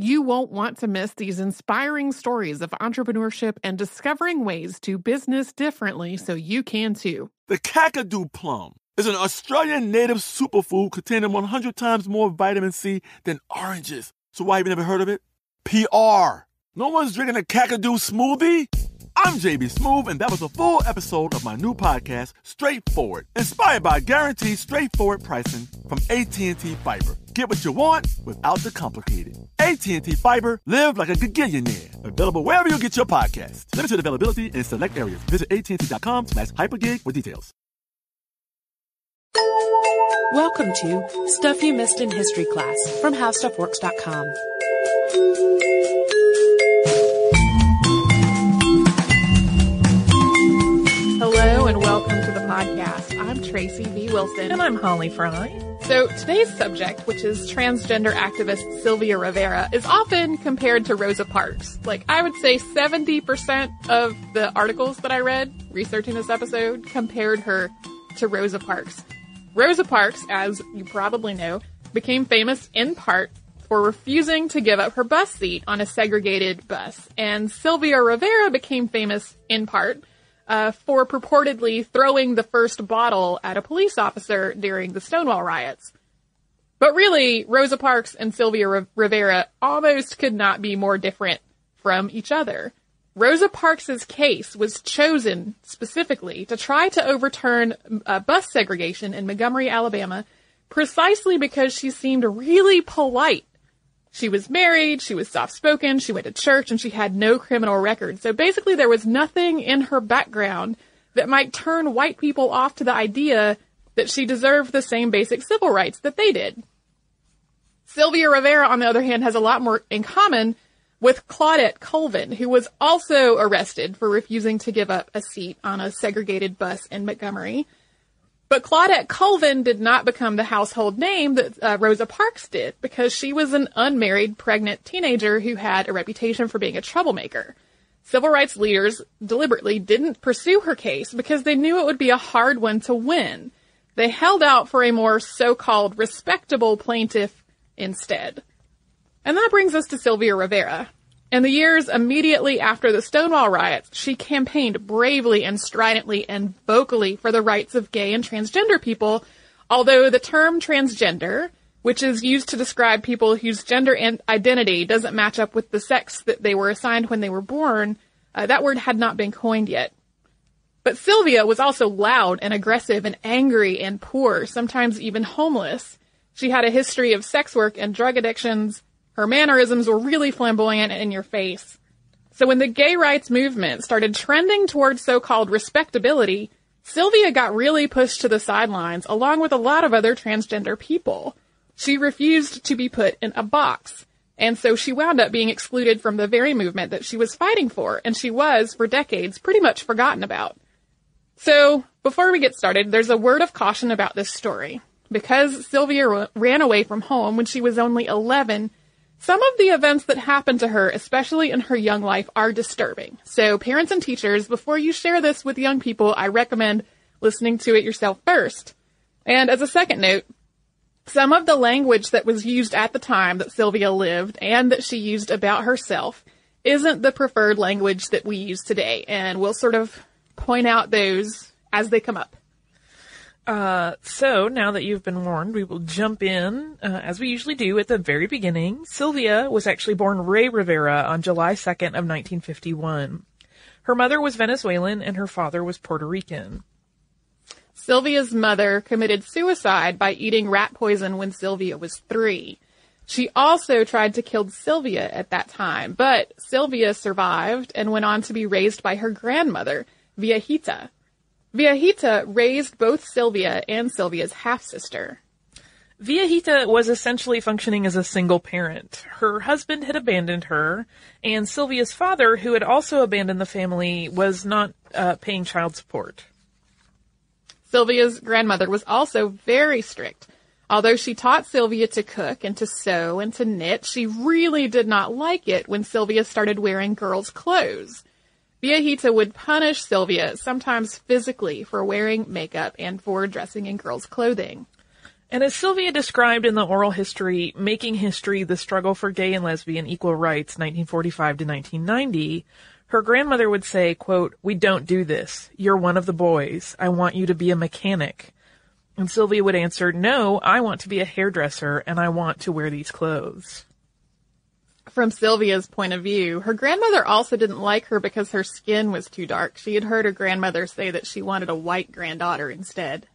You won't want to miss these inspiring stories of entrepreneurship and discovering ways to business differently so you can too. The Kakadu plum is an Australian native superfood containing 100 times more vitamin C than oranges. So why have you never heard of it? PR. No one's drinking a Kakadu smoothie? I'm JB Smoove, and that was a full episode of my new podcast, Straightforward, inspired by guaranteed straightforward pricing from AT&T Fiber. Get what you want without the complicated. AT&T Fiber, live like a gigillionaire. Available wherever you get your podcast. Limited availability in select areas. Visit AT&T.com/hypergig for details. Welcome to Stuff You Missed in History Class from HowStuffWorks.com. Hello and welcome to the podcast. I'm Tracy V. Wilson. And I'm Holly Fry. So today's subject, which is transgender activist Sylvia Rivera, is often compared to Rosa Parks. Like, I would say 70% of the articles that I read researching this episode compared her to Rosa Parks. Rosa Parks, as you probably know, became famous in part for refusing to give up her bus seat on a segregated bus. And Sylvia Rivera became famous in part for purportedly throwing the first bottle at a police officer during the Stonewall riots. But really, Rosa Parks and Sylvia Rivera almost could not be more different from each other. Rosa Parks's case was chosen specifically to try to overturn bus segregation in Montgomery, Alabama, precisely because she seemed really polite. She was married, she was soft-spoken, she went to church, and she had no criminal record. So basically there was nothing in her background that might turn white people off to the idea that she deserved the same basic civil rights that they did. Sylvia Rivera, on the other hand, has a lot more in common with Claudette Colvin, who was also arrested for refusing to give up a seat on a segregated bus in Montgomery. But Claudette Colvin did not become the household name that Rosa Parks did, because she was an unmarried, pregnant teenager who had a reputation for being a troublemaker. Civil rights leaders deliberately didn't pursue her case because they knew it would be a hard one to win. They held out for a more so-called respectable plaintiff instead. And that brings us to Sylvia Rivera. In the years immediately after the Stonewall riots, she campaigned bravely and stridently and vocally for the rights of gay and transgender people, although the term transgender, which is used to describe people whose gender identity doesn't match up with the sex that they were assigned when they were born, that word had not been coined yet. But Sylvia was also loud and aggressive and angry and poor, sometimes even homeless. She had a history of sex work and drug addictions. Her mannerisms were really flamboyant and in your face. So when the gay rights movement started trending towards so-called respectability, Sylvia got really pushed to the sidelines along with a lot of other transgender people. She refused to be put in a box, and so she wound up being excluded from the very movement that she was fighting for, and she was, for decades, pretty much forgotten about. So before we get started, there's a word of caution about this story. Because Sylvia ran away from home when she was only 11, some of the events that happened to her, especially in her young life, are disturbing. So parents and teachers, before you share this with young people, I recommend listening to it yourself first. And as a second note, some of the language that was used at the time that Sylvia lived and that she used about herself isn't the preferred language that we use today. And we'll sort of point out those as they come up. So now that you've been warned, we will jump in, as we usually do, at the very beginning. Sylvia was actually born Ray Rivera on July 2nd of 1951. Her mother was Venezuelan and her father was Puerto Rican. Sylvia's mother committed suicide by eating rat poison when Sylvia was 3. She also tried to kill Sylvia at that time, but Sylvia survived and went on to be raised by her grandmother, Viejita. Viejita raised both Sylvia and Sylvia's half-sister. Viejita was essentially functioning as a single parent. Her husband had abandoned her, and Sylvia's father, who had also abandoned the family, was not paying child support. Sylvia's grandmother was also very strict. Although she taught Sylvia to cook and to sew and to knit, she really did not like it when Sylvia started wearing girls' clothes. Viejita would punish Sylvia, sometimes physically, for wearing makeup and for dressing in girls' clothing. And as Sylvia described in the oral history, Making History the Struggle for Gay and Lesbian Equal Rights 1945 to 1990, her grandmother would say, quote, "We don't do this. You're one of the boys. I want you to be a mechanic." And Sylvia would answer, "No, I want to be a hairdresser and I want to wear these clothes." From Sylvia's point of view, her grandmother also didn't like her because her skin was too dark. She had heard her grandmother say that she wanted a white granddaughter instead.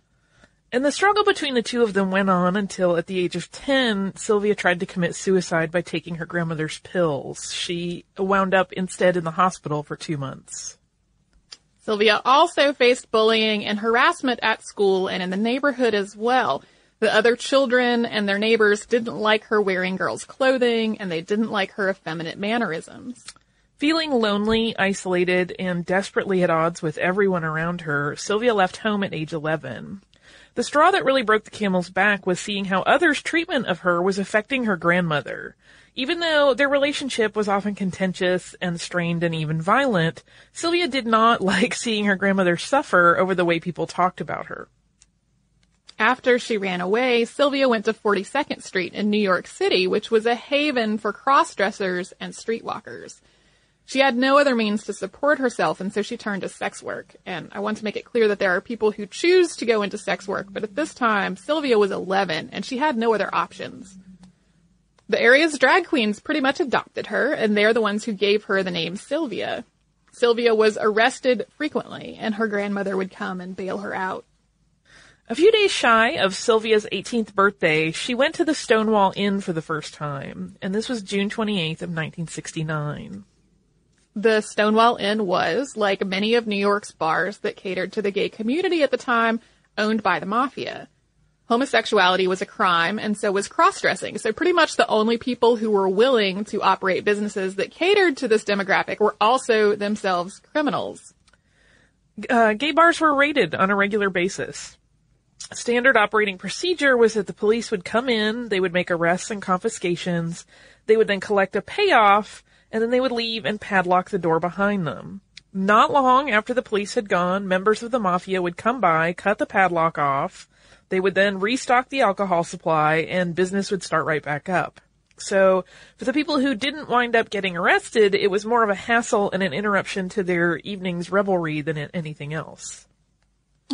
And the struggle between the two of them went on until, at the age of 10, Sylvia tried to commit suicide by taking her grandmother's pills. She wound up instead in the hospital for 2 months. Sylvia also faced bullying and harassment at school and in the neighborhood as well. The other children and their neighbors didn't like her wearing girls' clothing, and they didn't like her effeminate mannerisms. Feeling lonely, isolated, and desperately at odds with everyone around her, Sylvia left home at age 11. The straw that really broke the camel's back was seeing how others' treatment of her was affecting her grandmother. Even though their relationship was often contentious and strained and even violent, Sylvia did not like seeing her grandmother suffer over the way people talked about her. After she ran away, Sylvia went to 42nd Street in New York City, which was a haven for cross-dressers and streetwalkers. She had no other means to support herself, and so she turned to sex work. And I want to make it clear that there are people who choose to go into sex work, but at this time, Sylvia was 11, and she had no other options. The area's drag queens pretty much adopted her, and they're the ones who gave her the name Sylvia. Sylvia was arrested frequently, and her grandmother would come and bail her out. A few days shy of Sylvia's 18th birthday, she went to the Stonewall Inn for the first time, and this was June 28th of 1969. The Stonewall Inn was, like many of New York's bars that catered to the gay community at the time, owned by the mafia. Homosexuality was a crime, and so was cross-dressing, so pretty much the only people who were willing to operate businesses that catered to this demographic were also themselves criminals. Gay bars were raided on a regular basis. Standard operating procedure was that the police would come in, they would make arrests and confiscations, they would then collect a payoff, and then they would leave and padlock the door behind them. Not long after the police had gone, members of the mafia would come by, cut the padlock off, they would then restock the alcohol supply, and business would start right back up. So, for the people who didn't wind up getting arrested, it was more of a hassle and an interruption to their evening's revelry than anything else.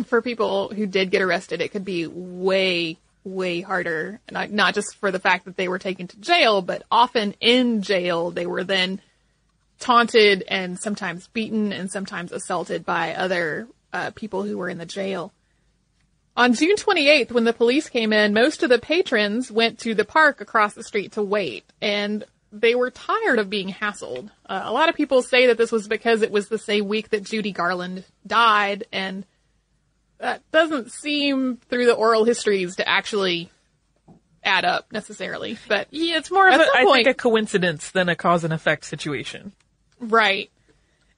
For people who did get arrested, it could be way, way harder. Not just for the fact that they were taken to jail, but often in jail, they were then taunted and sometimes beaten and sometimes assaulted by other people who were in the jail. On June 28th, when the police came in, most of the patrons went to the park across the street to wait, and they were tired of being hassled. A lot of people say that this was because it was the same week that Judy Garland died, and that doesn't seem through the oral histories to actually add up necessarily, but yeah, it's more of a coincidence than a cause and effect situation. Right.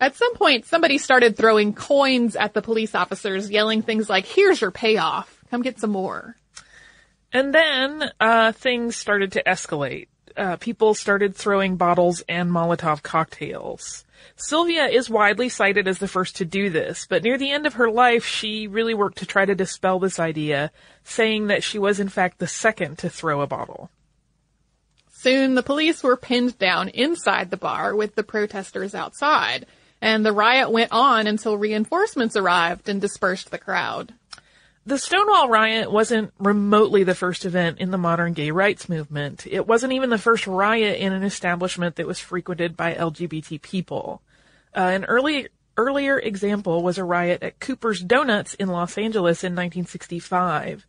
At some point, somebody started throwing coins at the police officers, yelling things like, "Here's your payoff. Come get some more." And then things started to escalate. people started throwing bottles and Molotov cocktails. Sylvia is widely cited as the first to do this, but near the end of her life, she really worked to try to dispel this idea, saying that she was in fact the second to throw a bottle. Soon, the police were pinned down inside the bar with the protesters outside, and the riot went on until reinforcements arrived and dispersed the crowd. The Stonewall riot wasn't remotely the first event in the modern gay rights movement. It wasn't even the first riot in an establishment that was frequented by LGBT people. An earlier example was a riot at Cooper's Donuts in Los Angeles in 1965.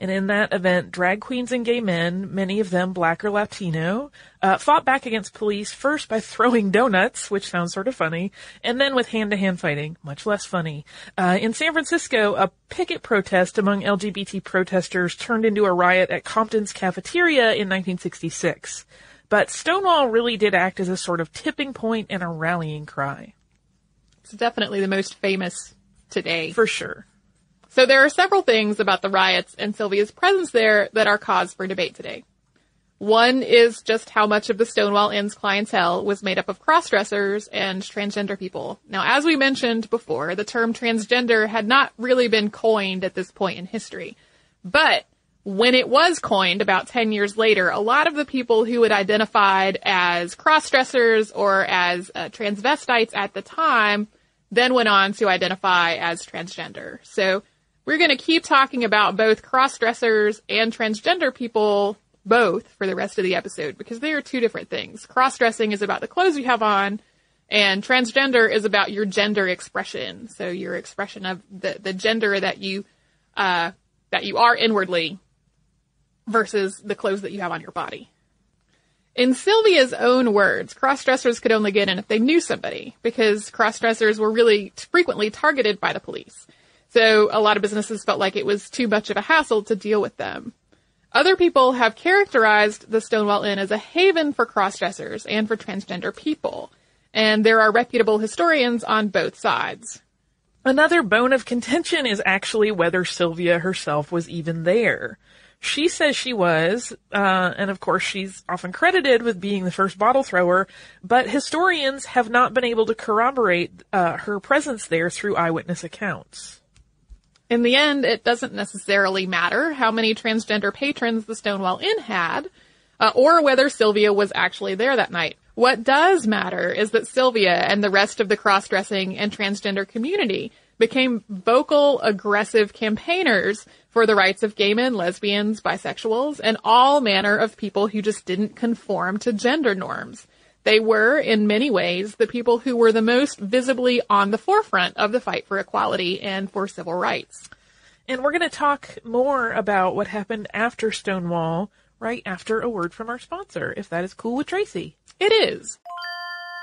And in that event, drag queens and gay men, many of them black or Latino, fought back against police first by throwing donuts, which sounds sort of funny, and then with hand-to-hand fighting, much less funny. In San Francisco, a picket protest among LGBT protesters turned into a riot at Compton's cafeteria in 1966. But Stonewall really did act as a sort of tipping point and a rallying cry. It's definitely the most famous today. For sure. So there are several things about the riots and Sylvia's presence there that are cause for debate today. One is just how much of the Stonewall Inn's clientele was made up of cross-dressers and transgender people. Now, as we mentioned before, the term transgender had not really been coined at this point in history. But when it was coined about 10 years later, a lot of the people who had identified as cross-dressers or as transvestites at the time then went on to identify as transgender. So we're going to keep talking about both cross-dressers and transgender people, both, for the rest of the episode, because they are two different things. Cross-dressing is about the clothes you have on, and transgender is about your gender expression. So your expression of the gender that you are inwardly versus the clothes that you have on your body. In Sylvia's own words, cross-dressers could only get in if they knew somebody, because cross-dressers were really frequently targeted by the police. So a lot of businesses felt like it was too much of a hassle to deal with them. Other people have characterized the Stonewall Inn as a haven for cross-dressers and for transgender people, and there are reputable historians on both sides. Another bone of contention is actually whether Sylvia herself was even there. She says she was, and of course she's often credited with being the first bottle thrower, but historians have not been able to corroborate her presence there through eyewitness accounts. In the end, it doesn't necessarily matter how many transgender patrons the Stonewall Inn had, or whether Sylvia was actually there that night. What does matter is that Sylvia and the rest of the cross-dressing and transgender community became vocal, aggressive campaigners for the rights of gay men, lesbians, bisexuals, and all manner of people who just didn't conform to gender norms. They were, in many ways, the people who were the most visibly on the forefront of the fight for equality and for civil rights. And we're going to talk more about what happened after Stonewall right after a word from our sponsor, if that is cool with Tracy. It is.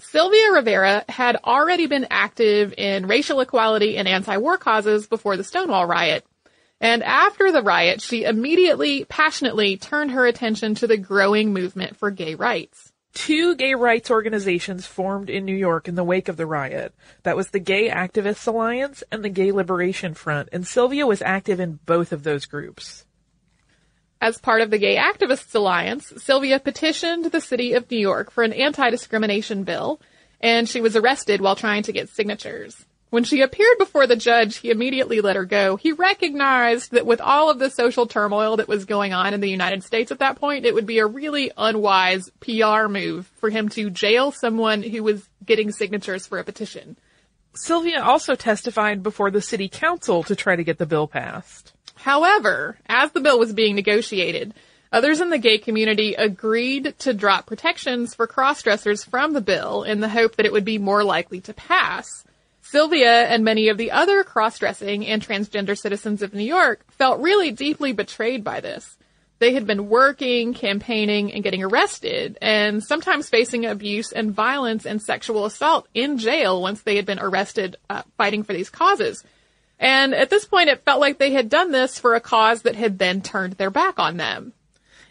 Sylvia Rivera had already been active in racial equality and anti-war causes before the Stonewall riot. And after the riot, she immediately, passionately turned her attention to the growing movement for gay rights. Two gay rights organizations formed in New York in the wake of the riot. That was the Gay Activists Alliance and the Gay Liberation Front, and Sylvia was active in both of those groups. As part of the Gay Activists Alliance, Sylvia petitioned the city of New York for an anti-discrimination bill, and she was arrested while trying to get signatures. When she appeared before the judge, he immediately let her go. He recognized that with all of the social turmoil that was going on in the United States at that point, it would be a really unwise PR move for him to jail someone who was getting signatures for a petition. Sylvia also testified before the city council to try to get the bill passed. However, as the bill was being negotiated, others in the gay community agreed to drop protections for cross-dressers from the bill in the hope that it would be more likely to pass. Sylvia and many of the other cross-dressing and transgender citizens of New York felt really deeply betrayed by this. They had been working, campaigning, and getting arrested, and sometimes facing abuse and violence and sexual assault in jail once they had been arrested fighting for these causes. And at this point, it felt like they had done this for a cause that had then turned their back on them.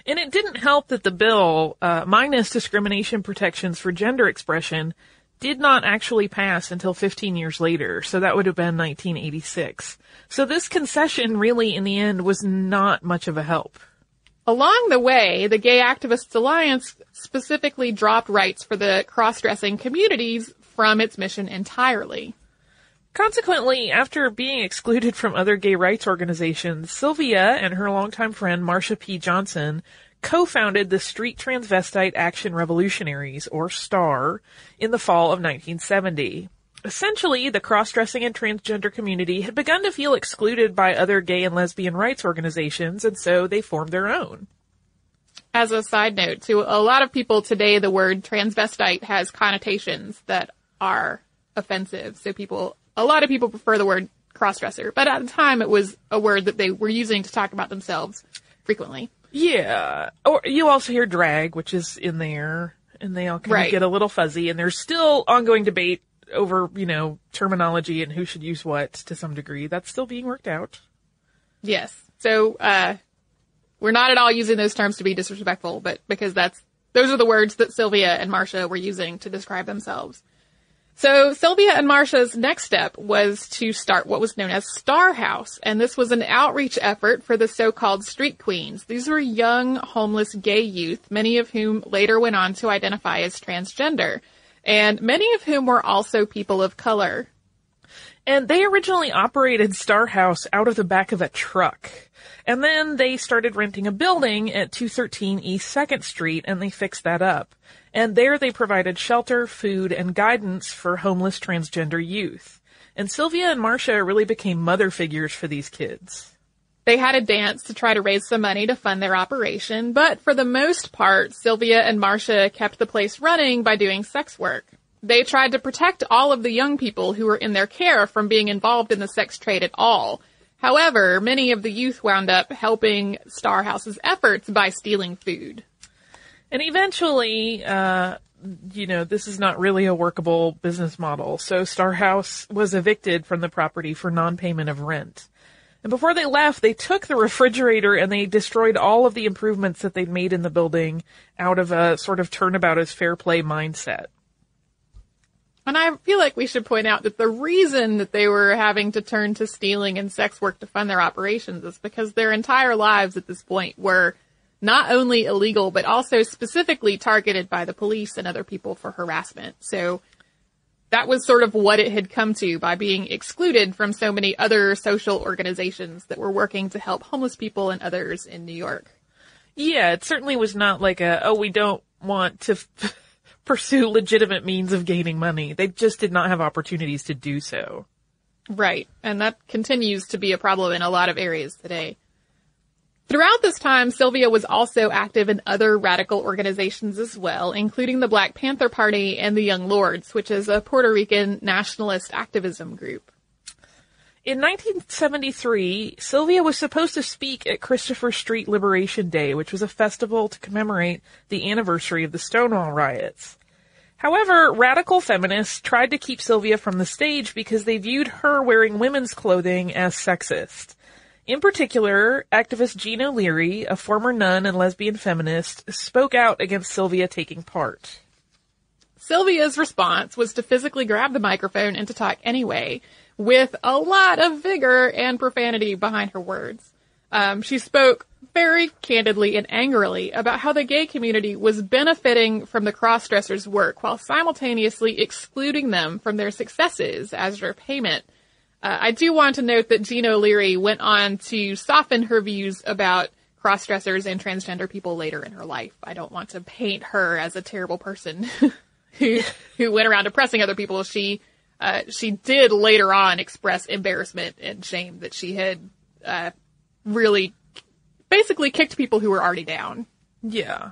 And it didn't help that the bill, minus discrimination protections for gender expression, did not actually pass until 15 years later. So that would have been 1986. So this concession really, in the end, was not much of a help. Along the way, the Gay Activists Alliance specifically dropped rights for the cross-dressing communities from its mission entirely. Consequently, after being excluded from other gay rights organizations, Sylvia and her longtime friend Marsha P. Johnson co-founded the Street Transvestite Action Revolutionaries, or STAR, in the fall of 1970. Essentially, the cross-dressing and transgender community had begun to feel excluded by other gay and lesbian rights organizations, and so they formed their own. As a side note, to a lot of people today, the word transvestite has connotations that are offensive, so a lot of people prefer the word cross-dresser, but at the time it was a word that they were using to talk about themselves frequently. Yeah. Or you also hear drag, which is in there, and they all kind of get a little fuzzy, and there's still ongoing debate over, terminology and who should use what to some degree. That's still being worked out. Yes. So we're not at all using those terms to be disrespectful, but because that's Those are the words that Sylvia and Marsha were using to describe themselves. So Sylvia and Marsha's next step was to start what was known as Star House, and this was an outreach effort for the so-called street queens. These were young, homeless gay youth, many of whom later went on to identify as transgender, and many of whom were also people of color. And they originally operated Star House out of the back of a truck. And then they started renting a building at 213 East 2nd Street, and they fixed that up. And there they provided shelter, food, and guidance for homeless transgender youth. And Sylvia and Marsha really became mother figures for these kids. They had a dance to try to raise some money to fund their operation, but for the most part, Sylvia and Marsha kept the place running by doing sex work. They tried to protect all of the young people who were in their care from being involved in the sex trade at all. However, many of the youth wound up helping Star House's efforts by stealing food. And eventually, this is not really a workable business model. So Star House was evicted from the property for non-payment of rent. And before they left, they took the refrigerator and they destroyed all of the improvements that they'd made in the building out of a sort of turnabout as fair play mindset. And I feel like we should point out that the reason that they were having to turn to stealing and sex work to fund their operations is because their entire lives at this point were not only illegal, but also specifically targeted by the police and other people for harassment. So that was sort of what it had come to by being excluded from so many other social organizations that were working to help homeless people and others in New York. Yeah, it certainly was not like we don't want to pursue legitimate means of gaining money. They just did not have opportunities to do so. Right. And that continues to be a problem in a lot of areas today. Throughout this time, Sylvia was also active in other radical organizations as well, including the Black Panther Party and the Young Lords, which is a Puerto Rican nationalist activism group. In 1973, Sylvia was supposed to speak at Christopher Street Liberation Day, which was a festival to commemorate the anniversary of the Stonewall riots. However, radical feminists tried to keep Sylvia from the stage because they viewed her wearing women's clothing as sexist. In particular, activist Jean O'Leary, a former nun and lesbian feminist, spoke out against Sylvia taking part. Sylvia's response was to physically grab the microphone and to talk anyway, with a lot of vigor and profanity behind her words. She spoke very candidly and angrily about how the gay community was benefiting from the cross-dressers' work while simultaneously excluding them from their successes as their payment. I do want to note that Jean O'Leary went on to soften her views about cross-dressers and transgender people later in her life. I don't want to paint her as a terrible person who went around oppressing other people. She did later on express embarrassment and shame that she had really basically kicked people who were already down. Yeah.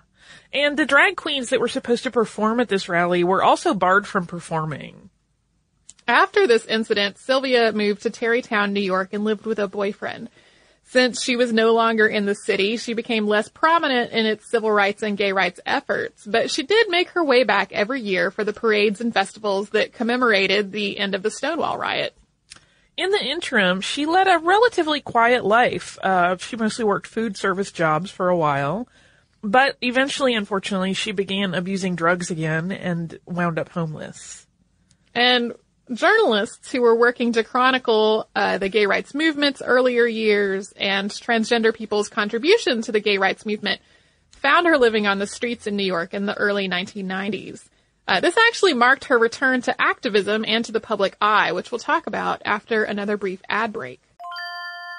And the drag queens that were supposed to perform at this rally were also barred from performing. After this incident, Sylvia moved to Tarrytown, New York, and lived with a boyfriend. Since she was no longer in the city, she became less prominent in its civil rights and gay rights efforts, but she did make her way back every year for the parades and festivals that commemorated the end of the Stonewall riot. In the interim, she led a relatively quiet life. She mostly worked food service jobs for a while, but eventually, unfortunately, she began abusing drugs again and wound up homeless. And journalists who were working to chronicle the gay rights movement's earlier years and transgender people's contribution to the gay rights movement found her living on the streets in New York in the early 1990s. This actually marked her return to activism and to the public eye, which we'll talk about after another brief ad break.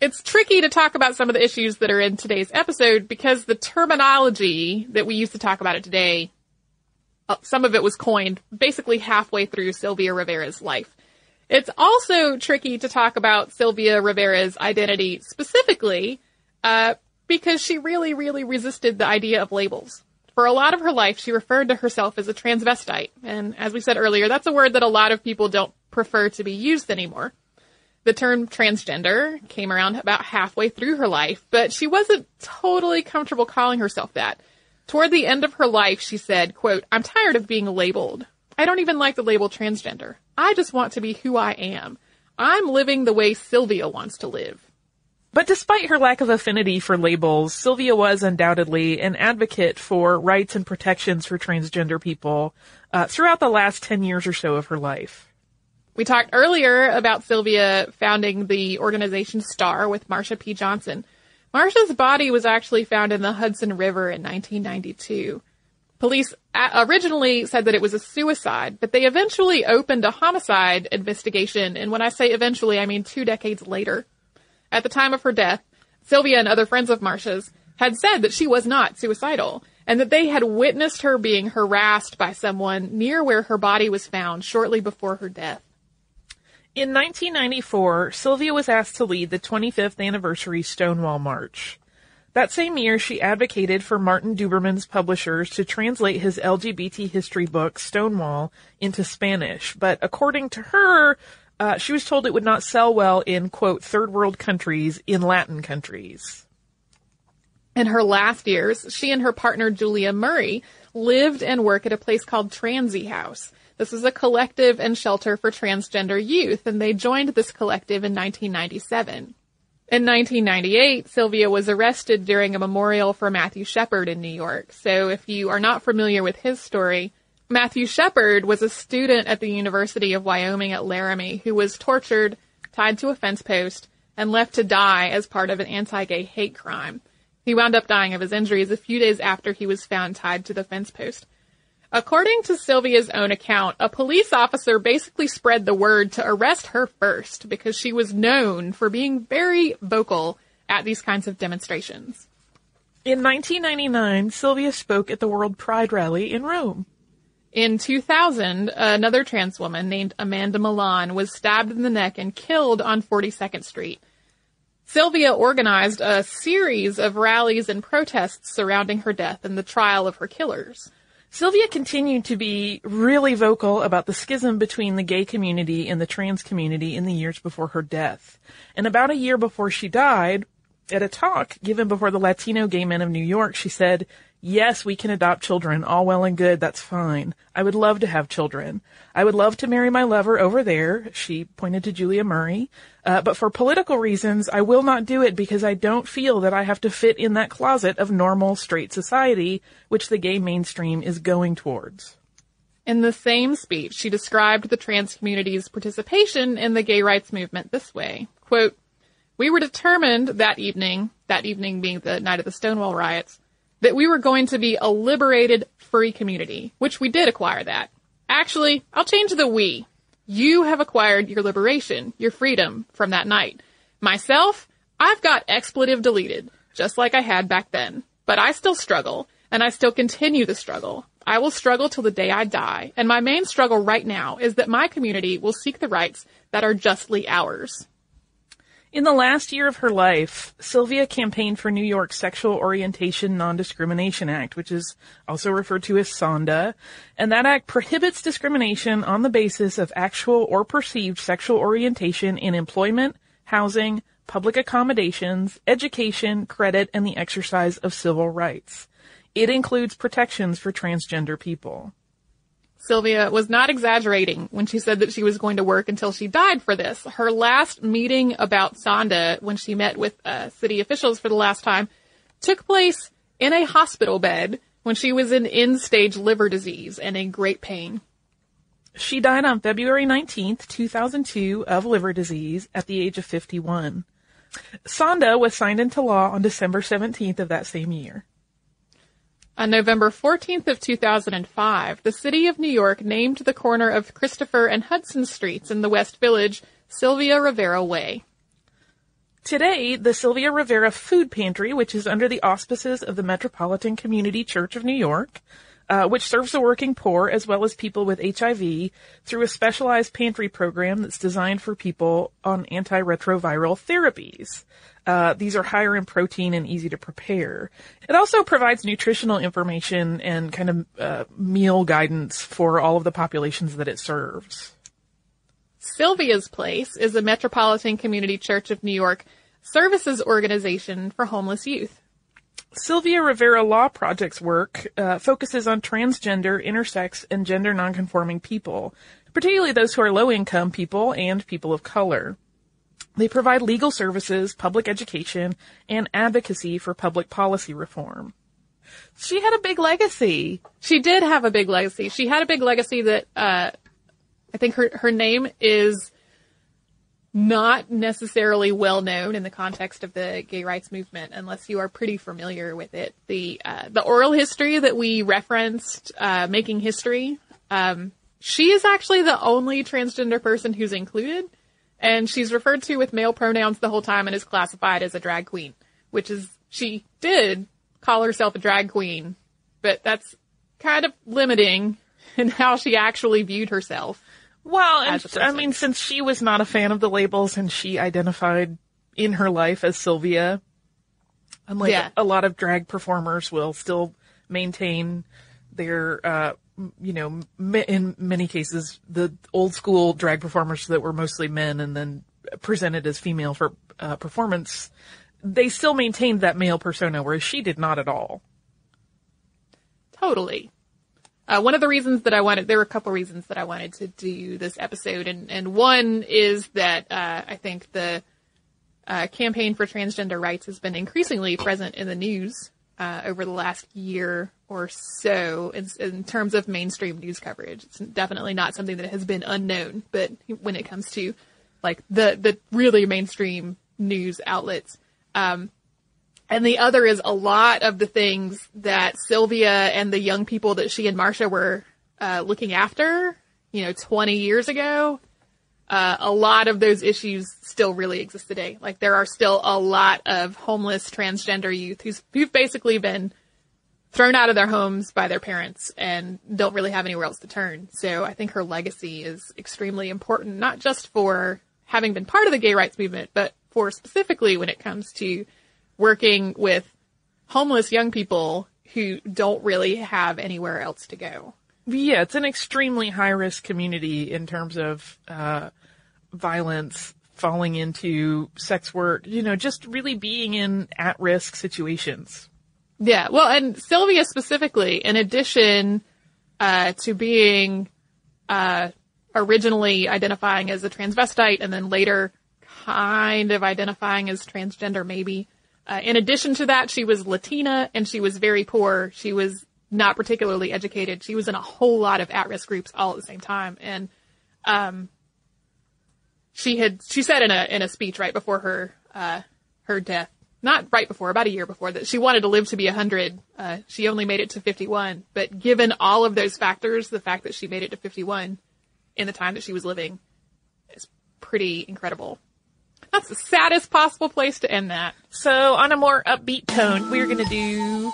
It's tricky to talk about some of the issues that are in today's episode because the terminology that we used to talk about it today, some of it was coined basically halfway through Sylvia Rivera's life. It's also tricky to talk about Sylvia Rivera's identity specifically because she really, really resisted the idea of labels. For a lot of her life, she referred to herself as a transvestite. And as we said earlier, that's a word that a lot of people don't prefer to be used anymore. The term transgender came around about halfway through her life, but she wasn't totally comfortable calling herself that. Toward the end of her life, she said, quote, "I'm tired of being labeled. I don't even like the label transgender. I just want to be who I am. I'm living the way Sylvia wants to live." But despite her lack of affinity for labels, Sylvia was undoubtedly an advocate for rights and protections for transgender people throughout the last 10 years or so of her life. We talked earlier about Sylvia founding the organization STAR with Marsha P. Johnson. Marsha's body was actually found in the Hudson River in 1992. Police originally said that it was a suicide, but they eventually opened a homicide investigation. And when I say eventually, I mean 2 decades later. At the time of her death, Sylvia and other friends of Marsha's had said that she was not suicidal, and that they had witnessed her being harassed by someone near where her body was found shortly before her death. In 1994, Sylvia was asked to lead the 25th anniversary Stonewall March. That same year, she advocated for Martin Duberman's publishers to translate his LGBT history book, Stonewall, into Spanish. But according to her, she was told it would not sell well in, quote, third world countries, in Latin countries. In her last years, she and her partner, Julia Murray, lived and worked at a place called Transy House. This is a collective and shelter for transgender youth, and they joined this collective in 1997. In 1998, Sylvia was arrested during a memorial for Matthew Shepard in New York. So if you are not familiar with his story, Matthew Shepard was a student at the University of Wyoming at Laramie who was tortured, tied to a fence post, and left to die as part of an anti-gay hate crime. He wound up dying of his injuries a few days after he was found tied to the fence post. According to Sylvia's own account, a police officer basically spread the word to arrest her first because she was known for being very vocal at these kinds of demonstrations. In 1999, Sylvia spoke at the World Pride Rally in Rome. In 2000, another trans woman named Amanda Milan was stabbed in the neck and killed on 42nd Street. Sylvia organized a series of rallies and protests surrounding her death and the trial of her killers. Sylvia continued to be really vocal about the schism between the gay community and the trans community in the years before her death. And about a year before she died, at a talk given before the Latino Gay Men of New York, she said, "Yes, we can adopt children. All well and good. That's fine. I would love to have children. I would love to marry my lover over there." She pointed to Julia Murray. But for political reasons, I will not do it because I don't feel that I have to fit in that closet of normal straight society, which the gay mainstream is going towards. In the same speech, she described the trans community's participation in the gay rights movement this way. Quote, "We were determined that evening being the night of the Stonewall riots, that we were going to be a liberated, free community, which we did acquire that. Actually, I'll change the we. You have acquired your liberation, your freedom from that night. Myself, I've got expletive deleted, just like I had back then. But I still struggle, and I still continue the struggle. I will struggle till the day I die, and my main struggle right now is that my community will seek the rights that are justly ours." In the last year of her life, Sylvia campaigned for New York's Sexual Orientation Non-Discrimination Act, which is also referred to as SONDA, and that act prohibits discrimination on the basis of actual or perceived sexual orientation in employment, housing, public accommodations, education, credit, and the exercise of civil rights. It includes protections for transgender people. Sylvia was not exaggerating when she said that she was going to work until she died for this. Her last meeting about SONDA, when she met with city officials for the last time, took place in a hospital bed when she was in end-stage liver disease and in great pain. She died on February 19th, 2002, of liver disease at the age of 51. SONDA was signed into law on December 17th of that same year. On November 14th of 2005, the City of New York named the corner of Christopher and Hudson Streets in the West Village Sylvia Rivera Way. Today, the Sylvia Rivera Food Pantry, which is under the auspices of the Metropolitan Community Church of New York, which serves the working poor as well as people with HIV through a specialized pantry program that's designed for people on antiretroviral therapies. These are higher in protein and easy to prepare. It also provides nutritional information and kind of meal guidance for all of the populations that it serves. Sylvia's Place is a Metropolitan Community Church of New York services organization for homeless youth. Sylvia Rivera Law Project's work focuses on transgender, intersex, and gender nonconforming people, particularly those who are low-income people and people of color. They provide legal services, public education, and advocacy for public policy reform. She had a big legacy. She did have a big legacy. She had a big legacy that I think her name is not necessarily well known in the context of the gay rights movement, unless you are pretty familiar with it. The oral history that we referenced, Making History, she is actually the only transgender person who's included, and she's referred to with male pronouns the whole time and is classified as a drag queen, which is, she did call herself a drag queen, but that's kind of limiting in how she actually viewed herself. Well, and I mean, since she was not a fan of the labels and she identified in her life as Sylvia, unlike a lot of drag performers will still maintain their, in many cases, the old school drag performers that were mostly men and then presented as female for performance, they still maintained that male persona, whereas she did not at all. Totally. One of the reasons that I wanted, there were a couple reasons that I wanted to do this episode. And one is that I think the campaign for transgender rights has been increasingly present in the news over the last year or so in terms of mainstream news coverage. It's definitely not something that has been unknown, but when it comes to like the really mainstream news outlets, and the other is a lot of the things that Sylvia and the young people that she and Marsha were looking after, 20 years ago, a lot of those issues still really exist today. Like there are still a lot of homeless transgender youth who've basically been thrown out of their homes by their parents and don't really have anywhere else to turn. So I think her legacy is extremely important, not just for having been part of the gay rights movement, but for specifically when it comes to working with homeless young people who don't really have anywhere else to go. Yeah, it's an extremely high-risk community in terms of violence, falling into sex work, just really being in at-risk situations. Yeah, well, and Sylvia specifically, in addition to being originally identifying as a transvestite and then later kind of identifying as transgender maybe, in addition to that, she was Latina and she was very poor. She was not particularly educated. She was in a whole lot of at-risk groups all at the same time. And she said in a speech right before her death, not right before, about a year before, that she wanted to live to be 100. She only made it to 51. But given all of those factors, the fact that she made it to 51 in the time that she was living is pretty incredible. That's the saddest possible place to end that. So on a more upbeat tone, we're going to do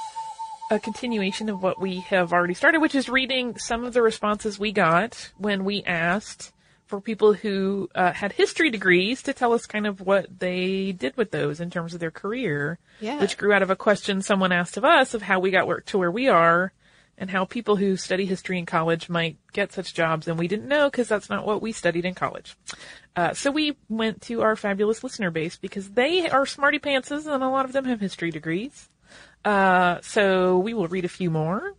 a continuation of what we have already started, which is reading some of the responses we got when we asked for people who had history degrees to tell us kind of what they did with those in terms of their career, which grew out of a question someone asked of us of how we got work to where we are and how people who study history in college might get such jobs. And we didn't know because that's not what we studied in college. So we went to our fabulous listener base because they are smarty pantses and a lot of them have history degrees. So we will read a few more.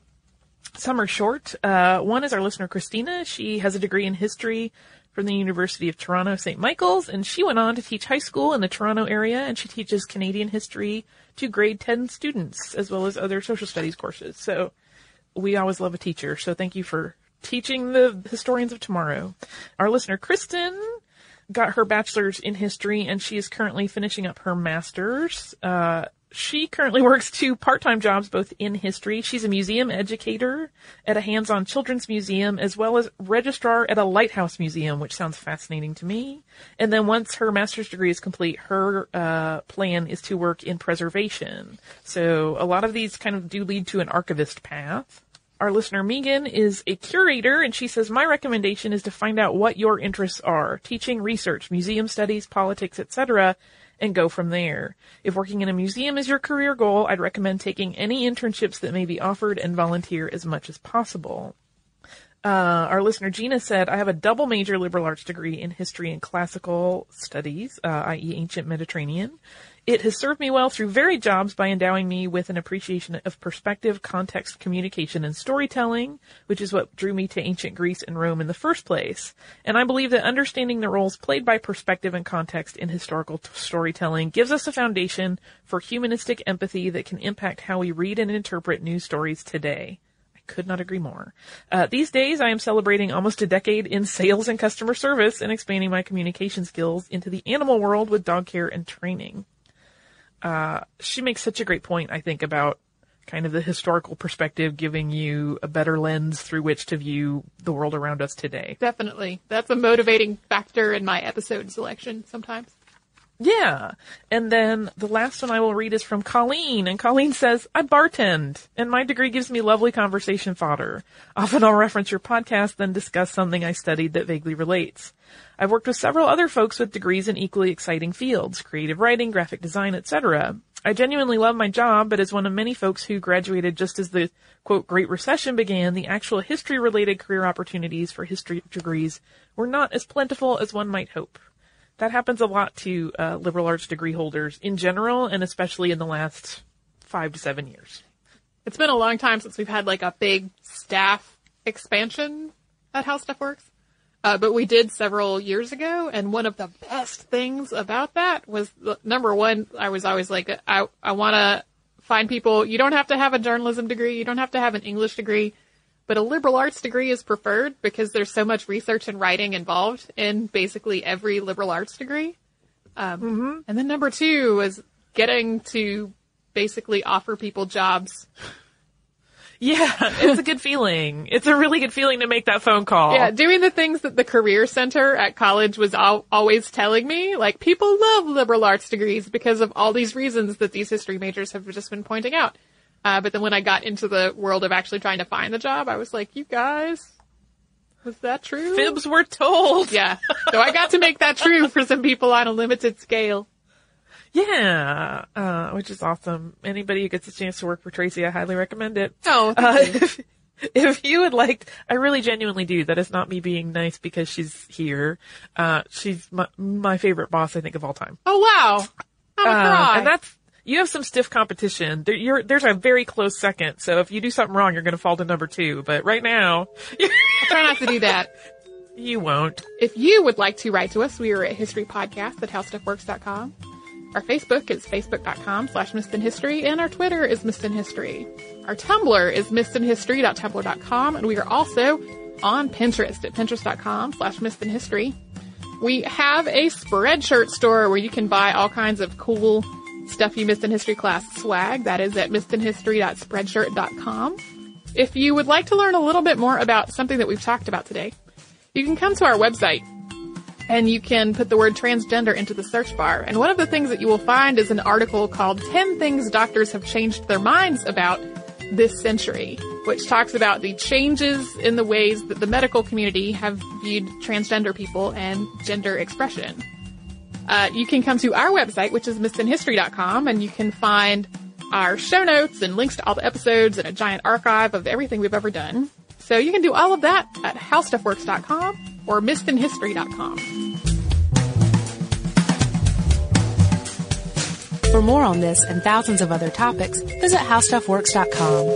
Some are short. One is our listener, Christina. She has a degree in history from the University of Toronto, St. Michael's, and she went on to teach high school in the Toronto area, and she teaches Canadian history to grade 10 students as well as other social studies courses. So we always love a teacher. So thank you for teaching the historians of tomorrow. Our listener, Kristen, got her bachelor's in history, and she is currently finishing up her master's. She currently works two part-time jobs, both in history. She's a museum educator at a hands-on children's museum, as well as registrar at a lighthouse museum, which sounds fascinating to me. And then once her master's degree is complete, her plan is to work in preservation. So a lot of these kind of do lead to an archivist path. Our listener, Megan, is a curator, and she says, my recommendation is to find out what your interests are, teaching, research, museum studies, politics, etc., and go from there. If working in a museum is your career goal, I'd recommend taking any internships that may be offered and volunteer as much as possible. Our listener, Gina, said, I have a double major liberal arts degree in history and classical studies, i.e. ancient Mediterranean. It has served me well through varied jobs by endowing me with an appreciation of perspective, context, communication, and storytelling, which is what drew me to ancient Greece and Rome in the first place. And I believe that understanding the roles played by perspective and context in historical storytelling gives us a foundation for humanistic empathy that can impact how we read and interpret news stories today. Could not agree more. These days, I am celebrating almost a decade in sales and customer service and expanding my communication skills into the animal world with dog care and training. She makes such a great point, I think, about kind of the historical perspective giving you a better lens through which to view the world around us today. Definitely. That's a motivating factor in my episode selection sometimes. Yeah. And then the last one I will read is from Colleen. And Colleen says, I bartend, and my degree gives me lovely conversation fodder. Often I'll reference your podcast, then discuss something I studied that vaguely relates. I've worked with several other folks with degrees in equally exciting fields, creative writing, graphic design, etc. I genuinely love my job, but as one of many folks who graduated just as the, quote, Great Recession began, the actual history-related career opportunities for history degrees were not as plentiful as one might hope. That happens a lot to liberal arts degree holders in general, and especially in the last 5 to 7 years. It's been a long time since we've had like a big staff expansion at HowStuffWorks, but we did several years ago. And one of the best things about that was, number one, I was always like, I want to find people. You don't have to have a journalism degree. You don't have to have an English degree. But a liberal arts degree is preferred because there's so much research and writing involved in basically every liberal arts degree. And then number two was getting to basically offer people jobs. Yeah, it's a good feeling. It's a really good feeling to make that phone call. Yeah, doing the things that the career center at college was always telling me, like, people love liberal arts degrees because of all these reasons that these history majors have just been pointing out. But then when I got into the world of actually trying to find the job, I was like, you guys, was that true? Fibs were told. Yeah. So I got to make that true for some people on a limited scale. Yeah, which is awesome. Anybody who gets a chance to work for Tracy, I highly recommend it. Oh, thank you. If you would like, I really genuinely do. That is not me being nice because she's here. She's my favorite boss, I think, of all time. Oh, wow. I'm a cry. And that's, you have some stiff competition. There's a very close second. So if you do something wrong, you're going to fall to number two. But right now, I'll try not to do that. You won't. If you would like to write to us, we are at historypodcast@howstuffworks.com. Our Facebook is facebook.com/missedinhistory, and our Twitter is missedinhistory. Our Tumblr is missedinhistory.tumblr.com, and we are also on Pinterest at pinterest.com/missedinhistory. We have a Spreadshirt store where you can buy all kinds of cool Stuff You Missed in History Class swag. That is at missedinhistory.spreadshirt.com. If you would like to learn a little bit more about something that we've talked about today, you can come to our website, and you can put the word transgender into the search bar. And one of the things that you will find is an article called 10 Things Doctors Have Changed Their Minds About This Century, which talks about the changes in the ways that the medical community have viewed transgender people and gender expression. You can come to our website, which is missedinhistory.com, and you can find our show notes and links to all the episodes and a giant archive of everything we've ever done. So you can do all of that at howstuffworks.com. or missedinhistory.com. For more on this and thousands of other topics, visit howstuffworks.com.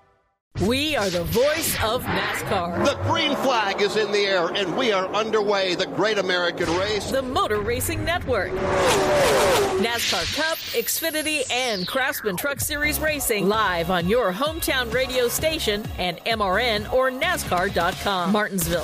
We are the voice of NASCAR. The green flag is in the air, and we are underway. The great American race. The Motor Racing Network. NASCAR Cup, Xfinity, and Craftsman Truck Series Racing. Live on your hometown radio station and MRN or NASCAR.com. Martinsville,